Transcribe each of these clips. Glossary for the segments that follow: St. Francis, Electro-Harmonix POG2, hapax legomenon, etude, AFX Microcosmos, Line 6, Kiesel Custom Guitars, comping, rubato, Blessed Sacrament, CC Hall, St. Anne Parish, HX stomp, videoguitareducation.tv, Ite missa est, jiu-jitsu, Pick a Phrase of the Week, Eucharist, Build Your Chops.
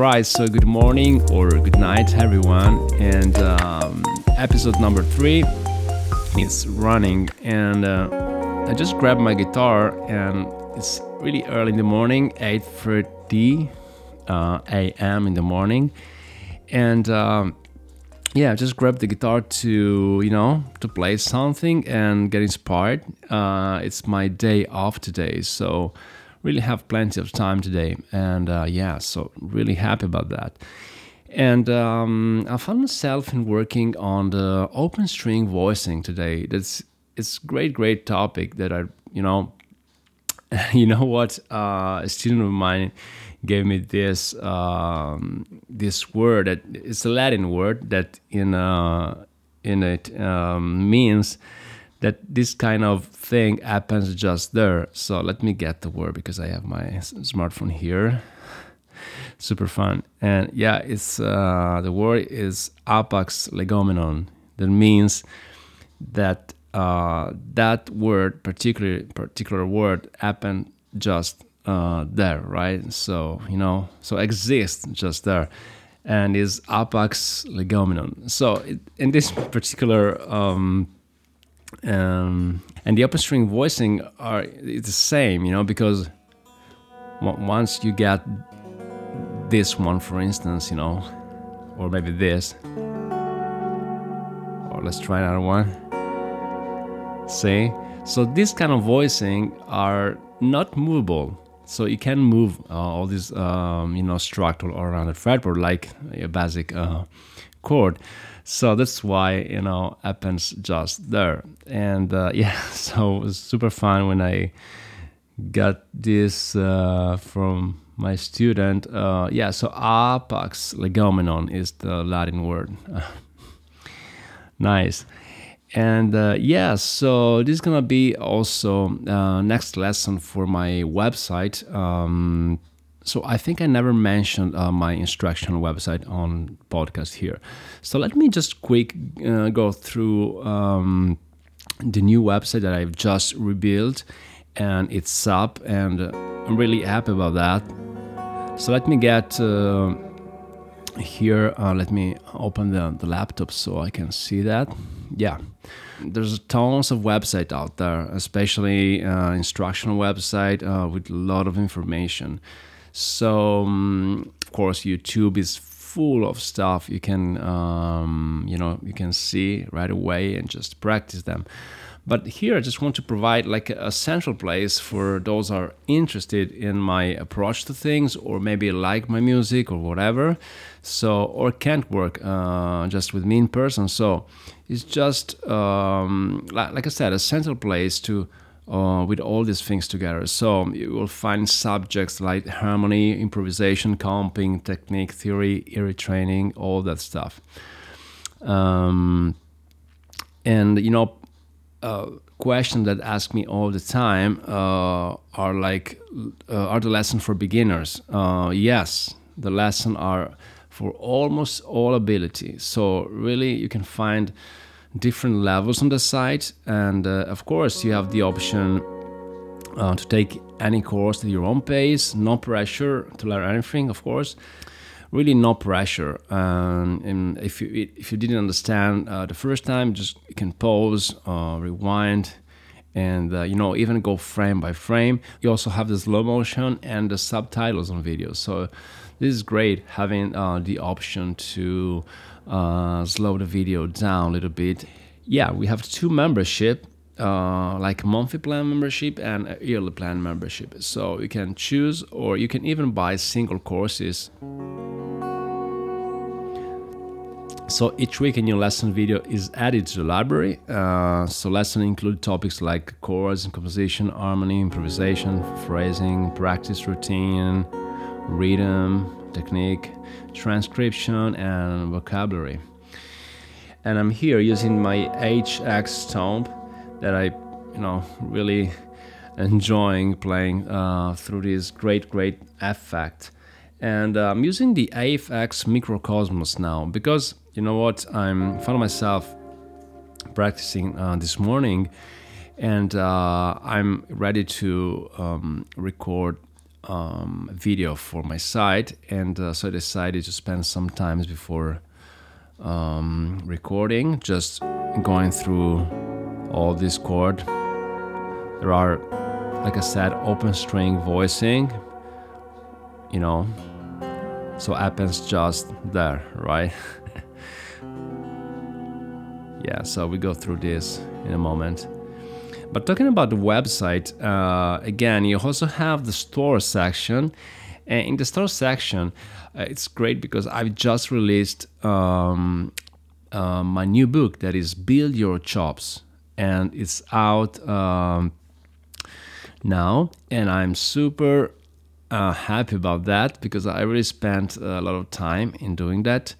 Alright, so good morning or good night everyone, and episode number 3 is running, and I just grabbed my guitar and it's really early in the morning, 8:30 a.m. in the morning, and yeah, I just grabbed the guitar to, you know, to play something and get inspired. It's my day off today, so really have plenty of time today, and yeah, so really happy about that. And I found myself in working on the open string voicing today. It's great topic that I, you know what, a student of mine gave me this this word that it's a Latin word that in it means that this kind of thing happens just there. So let me get the word because I have my smartphone here. Super fun. And yeah, it's the word is hapax legomenon. That means that that word, particular word, happened just there, right? So, you know, so exists just there. And is hapax legomenon. So in this particular and the upper string voicing are it's the same, you know, because once you get this one, for instance, you know, or maybe this, or let's try another one. See, so this kind of voicing are not movable, so you can move all these, you know, structural around the fretboard like a basic chord. So that's why, you know, happens just there. And yeah, so it was super fun when I got this from my student. Yeah, so hapax legomenon is the Latin word. Nice. And yeah, so this is gonna be also next lesson for my website. So I think I never mentioned my instructional website on podcast here. So let me just quick go through the new website that I've just rebuilt, and it's up, and I'm really happy about that. So let me get here, let me open the laptop so I can see that. Yeah, there's tons of websites out there, especially instructional website with a lot of information. So, of course, YouTube is full of stuff you can, you know, you can see right away and just practice them. But here I just want to provide like a central place for those who are interested in my approach to things, or maybe like my music or whatever, so, or can't work just with me in person. So it's just, like I said, a central place to with all these things together. So you will find subjects like harmony, improvisation, comping, technique, theory, ear training, all that stuff. And, you know, questions that ask me all the time are like, are the lessons for beginners? Yes, the lessons are for almost all abilities. So really you can find different levels on the site, and of course you have the option to take any course at your own pace, no pressure to learn anything, of course, really no pressure. And if you didn't understand the first time, just you can pause, rewind, and you know, even go frame by frame. You also have the slow motion and the subtitles on videos, so this is great having the option to slow the video down a little bit. Yeah, we have 2 membership, like monthly plan membership and a yearly plan membership. So you can choose, or you can even buy single courses. So each week a new lesson video is added to the library. So lessons include topics like chords and composition, harmony, improvisation, phrasing, practice routine, rhythm, technique, transcription, and vocabulary. And I'm here using my HX stomp that I, you know, really enjoying playing through this great effect. And I'm using the AFX Microcosmos now because, you know what, I found myself practicing this morning, and I'm ready to record video for my site, and so I decided to spend some time before recording just going through all this chord. There are, like I said, open string voicing, you know, so happens just there, right? Yeah, so we go through this in a moment. But talking about the website, again, you also have the store section. And in the store section, it's great because I've just released my new book that is Build Your Chops. And it's out now. And I'm super happy about that because I really spent a lot of time in doing that.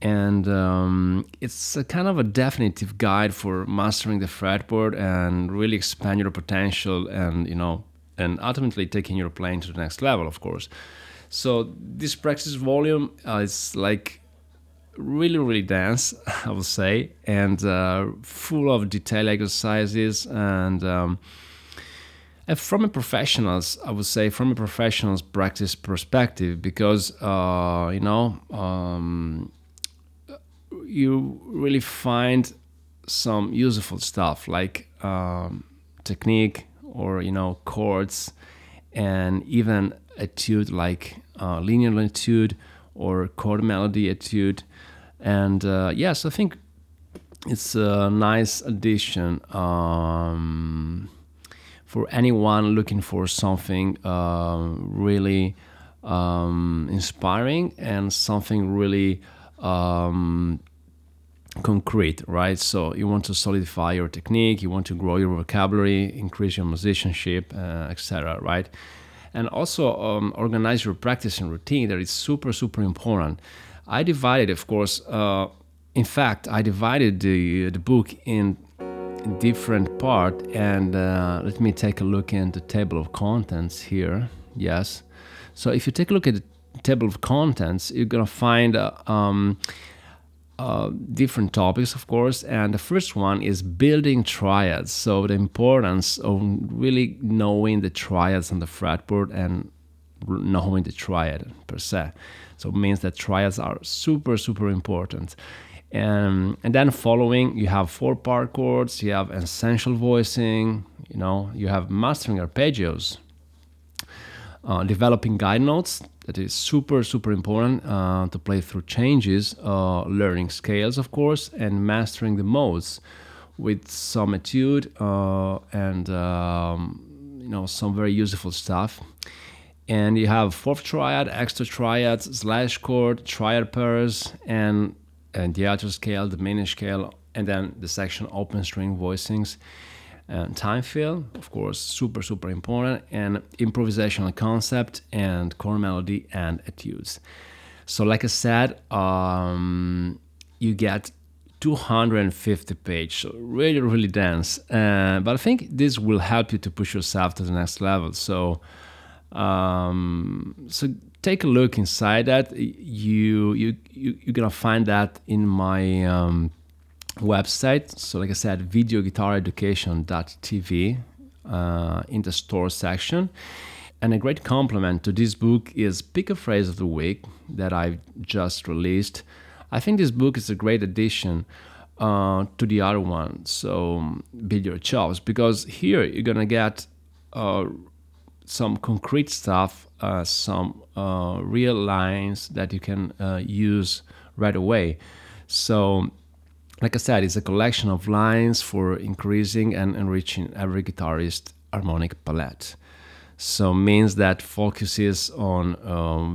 And it's a kind of a definitive guide for mastering the fretboard and really expand your potential and, you know, and ultimately taking your playing to the next level, of course. So this practice volume is like really, really dense, I would say, and full of detailed exercises. And from a professional's, I would say, from a professional's practice perspective, because, you know, you really find some useful stuff like technique or, you know, chords, and even etude like linear etude or chord melody etude. And yes, I think it's a nice addition for anyone looking for something really inspiring and something really concrete, right? So you want to solidify your technique, you want to grow your vocabulary, increase your musicianship, etc., right? And also organize your practice and routine. That is super, super important. I divided, of course, in fact, I divided the book in different parts, and let me take a look in the table of contents here. Yes. So if you take a look at the table of contents, you're gonna find different topics, of course, and the first one is building triads. So the importance of really knowing the triads on the fretboard and knowing the triad per se. So it means that triads are super, super important. And then following, you have four-part chords, you have essential voicing, you know, you have mastering arpeggios, developing guide notes. That is super, super important to play through changes, learning scales, of course, and mastering the modes with some etude and, you know, some very useful stuff. And you have fourth triad, extra triads, slash chord, triad pairs, and the alto scale, the diminished scale, and then the section open string voicings. And time fill, of course, super, super important, and improvisational concept and chord melody and etudes. So like I said, you get 250 pages, so really, really dense. But I think this will help you to push yourself to the next level. So so take a look inside that. You're gonna find that in my website. So like I said, videoguitareducation.tv in the store section. And a great compliment to this book is Pick a Phrase of the Week that I've just released. I think this book is a great addition to the other one, so Build Your Chops, because here you're gonna get some concrete stuff, some real lines that you can use right away. So like I said, it's a collection of lines for increasing and enriching every guitarist's harmonic palette. So means that focuses on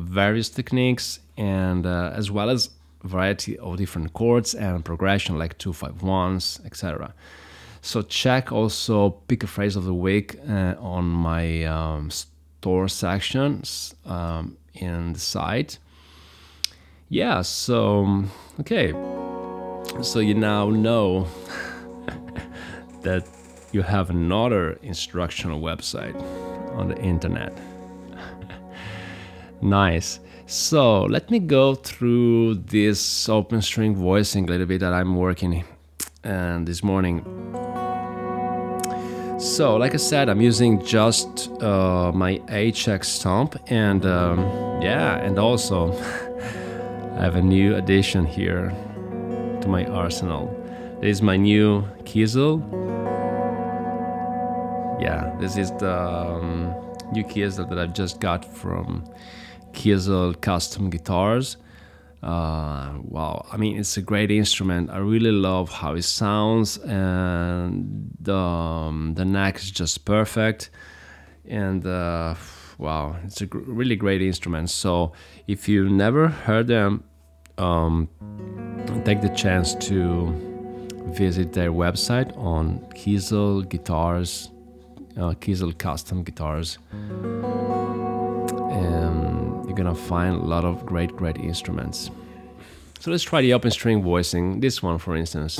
various techniques and as well as variety of different chords and progression like 2-5-1s, etc. So check also Pick a Phrase of the Week on my store sections in the site. Yeah, so okay. So you now know that you have another instructional website on the internet. Nice. So let me go through this open string voicing a little bit that I'm working this morning. So, like I said, I'm using just my HX stomp, and yeah, and also I have a new addition here to my arsenal. This is my new Kiesel. Yeah, this is the new Kiesel that I've just got from Kiesel Custom Guitars. Wow, I mean, it's a great instrument. I really love how it sounds, and the neck is just perfect, and wow, it's a really great instrument. So if you've never heard them, take the chance to visit their website on Kiesel Guitars, Kiesel Custom Guitars. You're gonna find a lot of great instruments. So let's try the open string voicing. This one, for instance,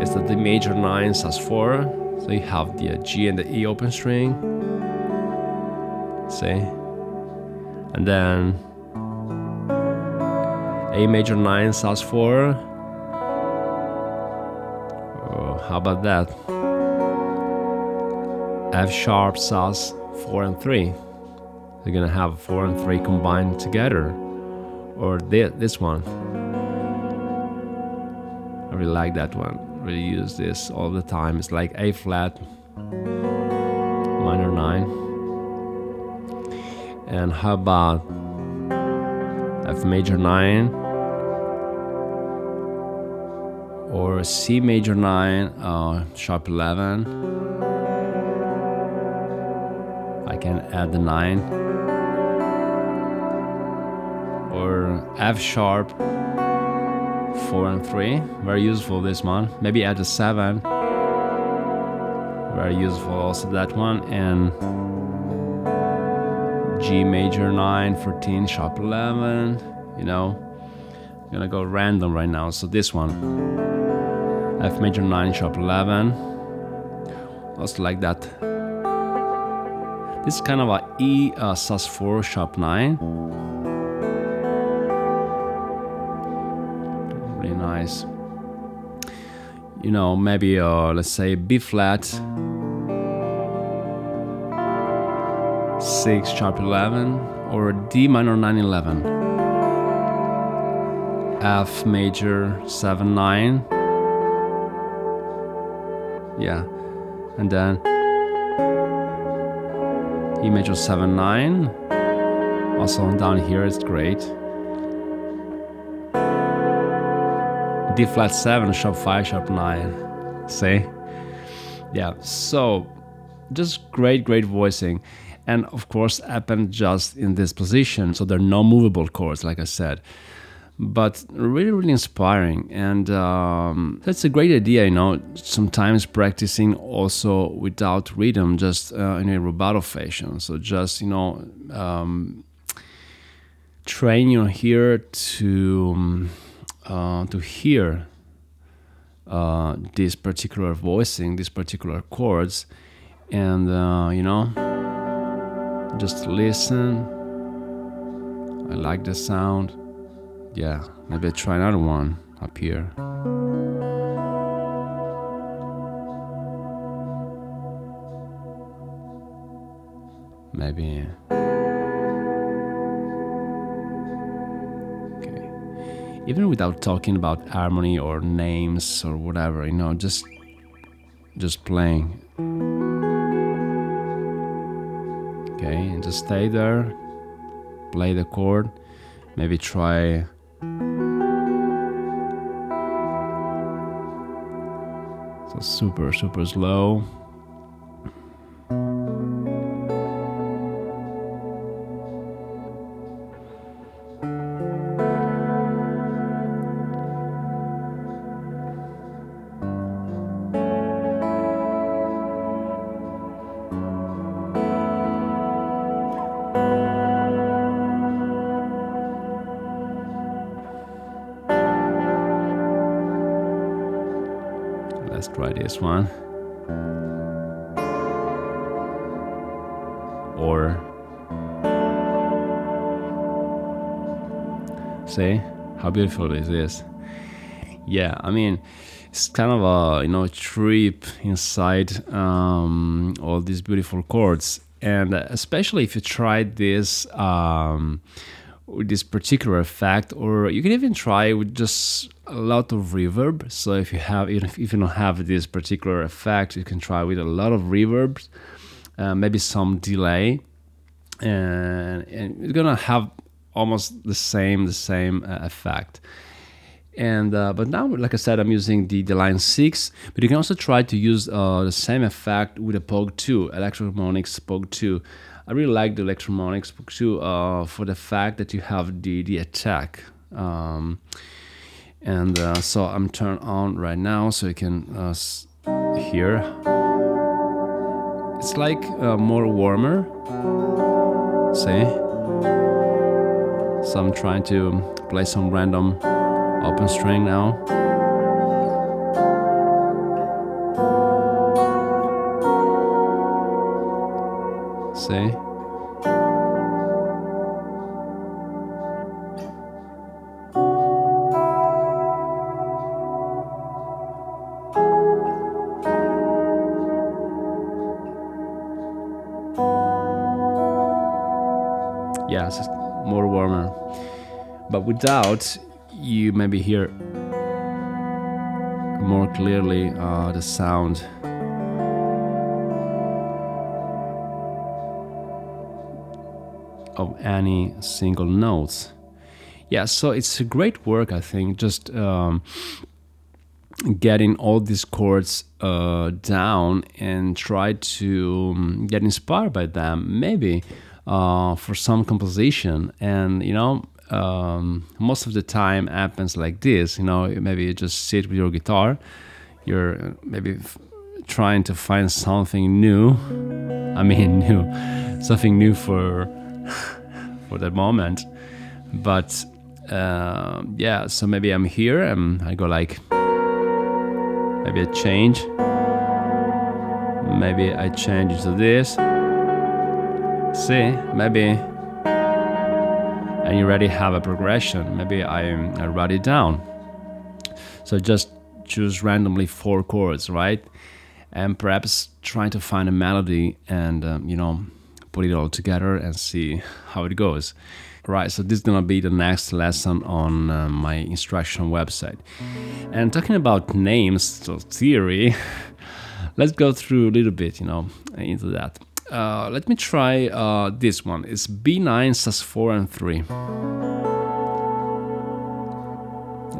it's the D major 9 sus4, so you have the G and the E open string, see, and then A major 9 sus4. Oh, how about that? F sharp sus4 and 3. You're gonna have 4 and 3 combined together, or this one. I really like that one. Really use this all the time. It's like A flat minor 9. And how about F major 9 or C major 9, sharp 11? I can add the 9. F sharp 4 and 3, very useful this one. Maybe add a 7, very useful also that one. And G major 9, 14, sharp 11. You know, I'm gonna go random right now. So this one, F major 9, sharp 11. Also like that. This is kind of a E sus4, sharp 9. Nice. You know, maybe let's say B flat 6 sharp 11 or D minor 9 11, F major 7 9, yeah, and then E major 7 9. Also down here it's great. D flat 7, sharp 5, sharp 9. See? Yeah, so just great voicing. And of course, happen just in this position. So there are no movable chords, like I said. But really inspiring. And that's a great idea, you know, sometimes practicing also without rhythm, just in a rubato fashion. So just, you know, train your ear to hear this particular voicing, these particular chords, and you know, just listen. I like the sound. Yeah, maybe try another one up here. Maybe. Even without talking about harmony or names or whatever, you know, just playing. Okay, and just stay there, play the chord, maybe try. So super slow. Let's try this one. Or see how beautiful is this? yeah, I mean, it's kind of a, you know, trip inside all these beautiful chords, and especially if you try this this particular effect, or you can even try with just a lot of reverb. So if you have, if you don't have this particular effect, you can try with a lot of reverb, maybe some delay, and you're gonna have almost the same effect. And but now, like I said, I'm using the Line 6, but you can also try to use the same effect with a POG2, Electro-Harmonix POG2. I really like the Electro-Harmonix POG2 for the fact that you have the attack. So I'm turned on right now, so you can hear. It's like more warmer, see? So I'm trying to play some random open string now. See? Yeah, it's more warmer. But without, you maybe hear more clearly the sound. Of any single notes. Yeah, so it's a great work, I think, just getting all these chords down and try to get inspired by them, maybe for some composition. And you know, most of the time happens like this, you know, maybe you just sit with your guitar, you're maybe trying to find something new, something new for for that moment. But yeah, so maybe I'm here and I go like, maybe I change, into this, see, maybe, and you already have a progression. Maybe I write it down, so just choose randomly 4 chords, right, and perhaps try to find a melody and you know, put it all together and see how it goes. Right, so this is gonna be the next lesson on my instructional website. And talking about names, so theory, let's go through a little bit, you know, into that. Let me try this one. It's B9, sus4 and 3.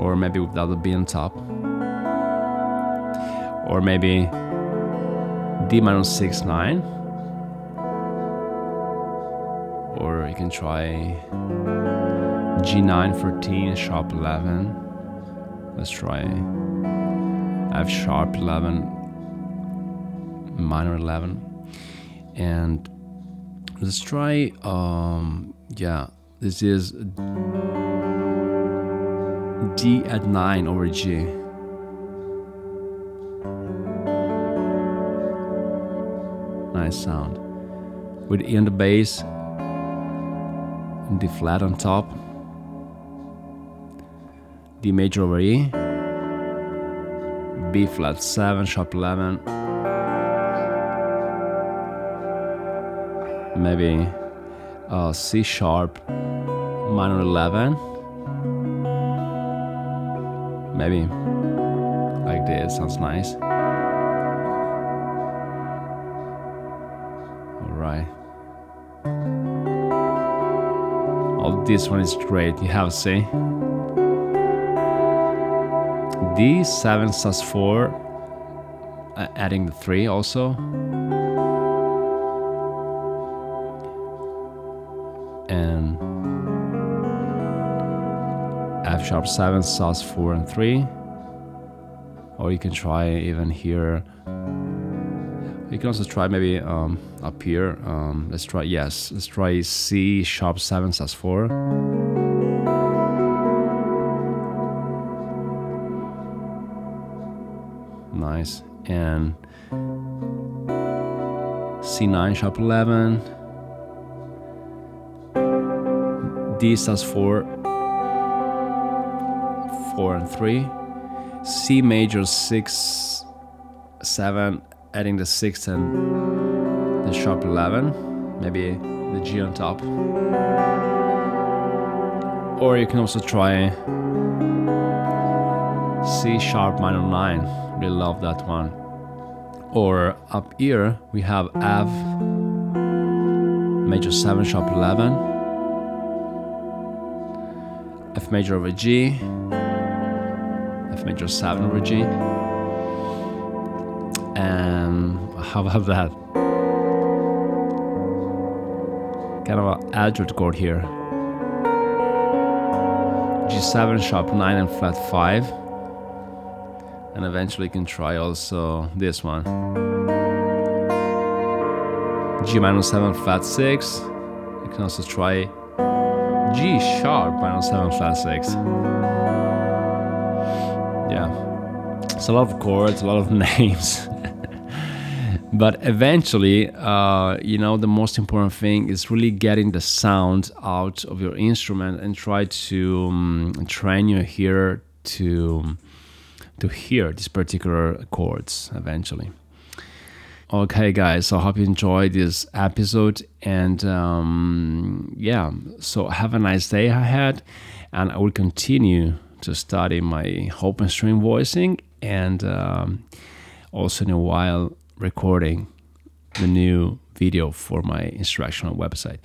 Or maybe without the B on top. Or maybe D minor 6, 9. Or you can try G9, 14, sharp 11. Let's try F sharp 11, minor 11. And let's try, yeah, this is D at 9 over G. Nice sound. With E on the bass. D flat on top, D major over E, B flat 7, sharp 11, maybe C sharp, minor 11, maybe like this, sounds nice. Alright. Oh, this one is great, you have, see? D, 7, sus4, adding the 3 also. And F sharp 7, sus4 and 3. Or you can try even here. You can also try maybe up here, let's try, yes, let's try C sharp 7 sus4. Nice, and C9 sharp 11, D sus4, 4 and 3, C major 6, 7, adding the 6th and the sharp 11, maybe the G on top. Or you can also try C sharp minor 9, really love that one. Or up here we have F major 7 sharp 11, F major over G, F major 7 over G, and how about that? Kind of an altered chord here. G7 sharp 9 and flat 5, and eventually you can try also this one. G minor 7 flat 6, you can also try G sharp minor 7 flat 6. Yeah, it's a lot of chords, a lot of names. But eventually, you know, the most important thing is really getting the sound out of your instrument and try to train your ear to hear these particular chords eventually. Okay guys, so I hope you enjoyed this episode, and yeah, so have a nice day ahead, and I will continue to study my open string voicing, and also in a while recording the new video for my instructional website.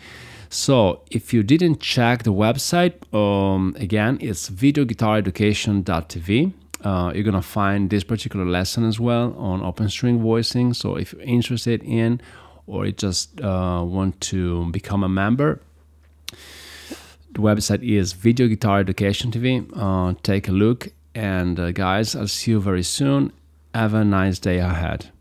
So if you didn't check the website, again, it's videoguitareducation.tv. You're gonna find this particular lesson as well on open string voicing. So if you're interested in, or you just want to become a member, the website is Video Guitar Education TV. Take a look, and guys, I'll see you very soon. Have a nice day ahead.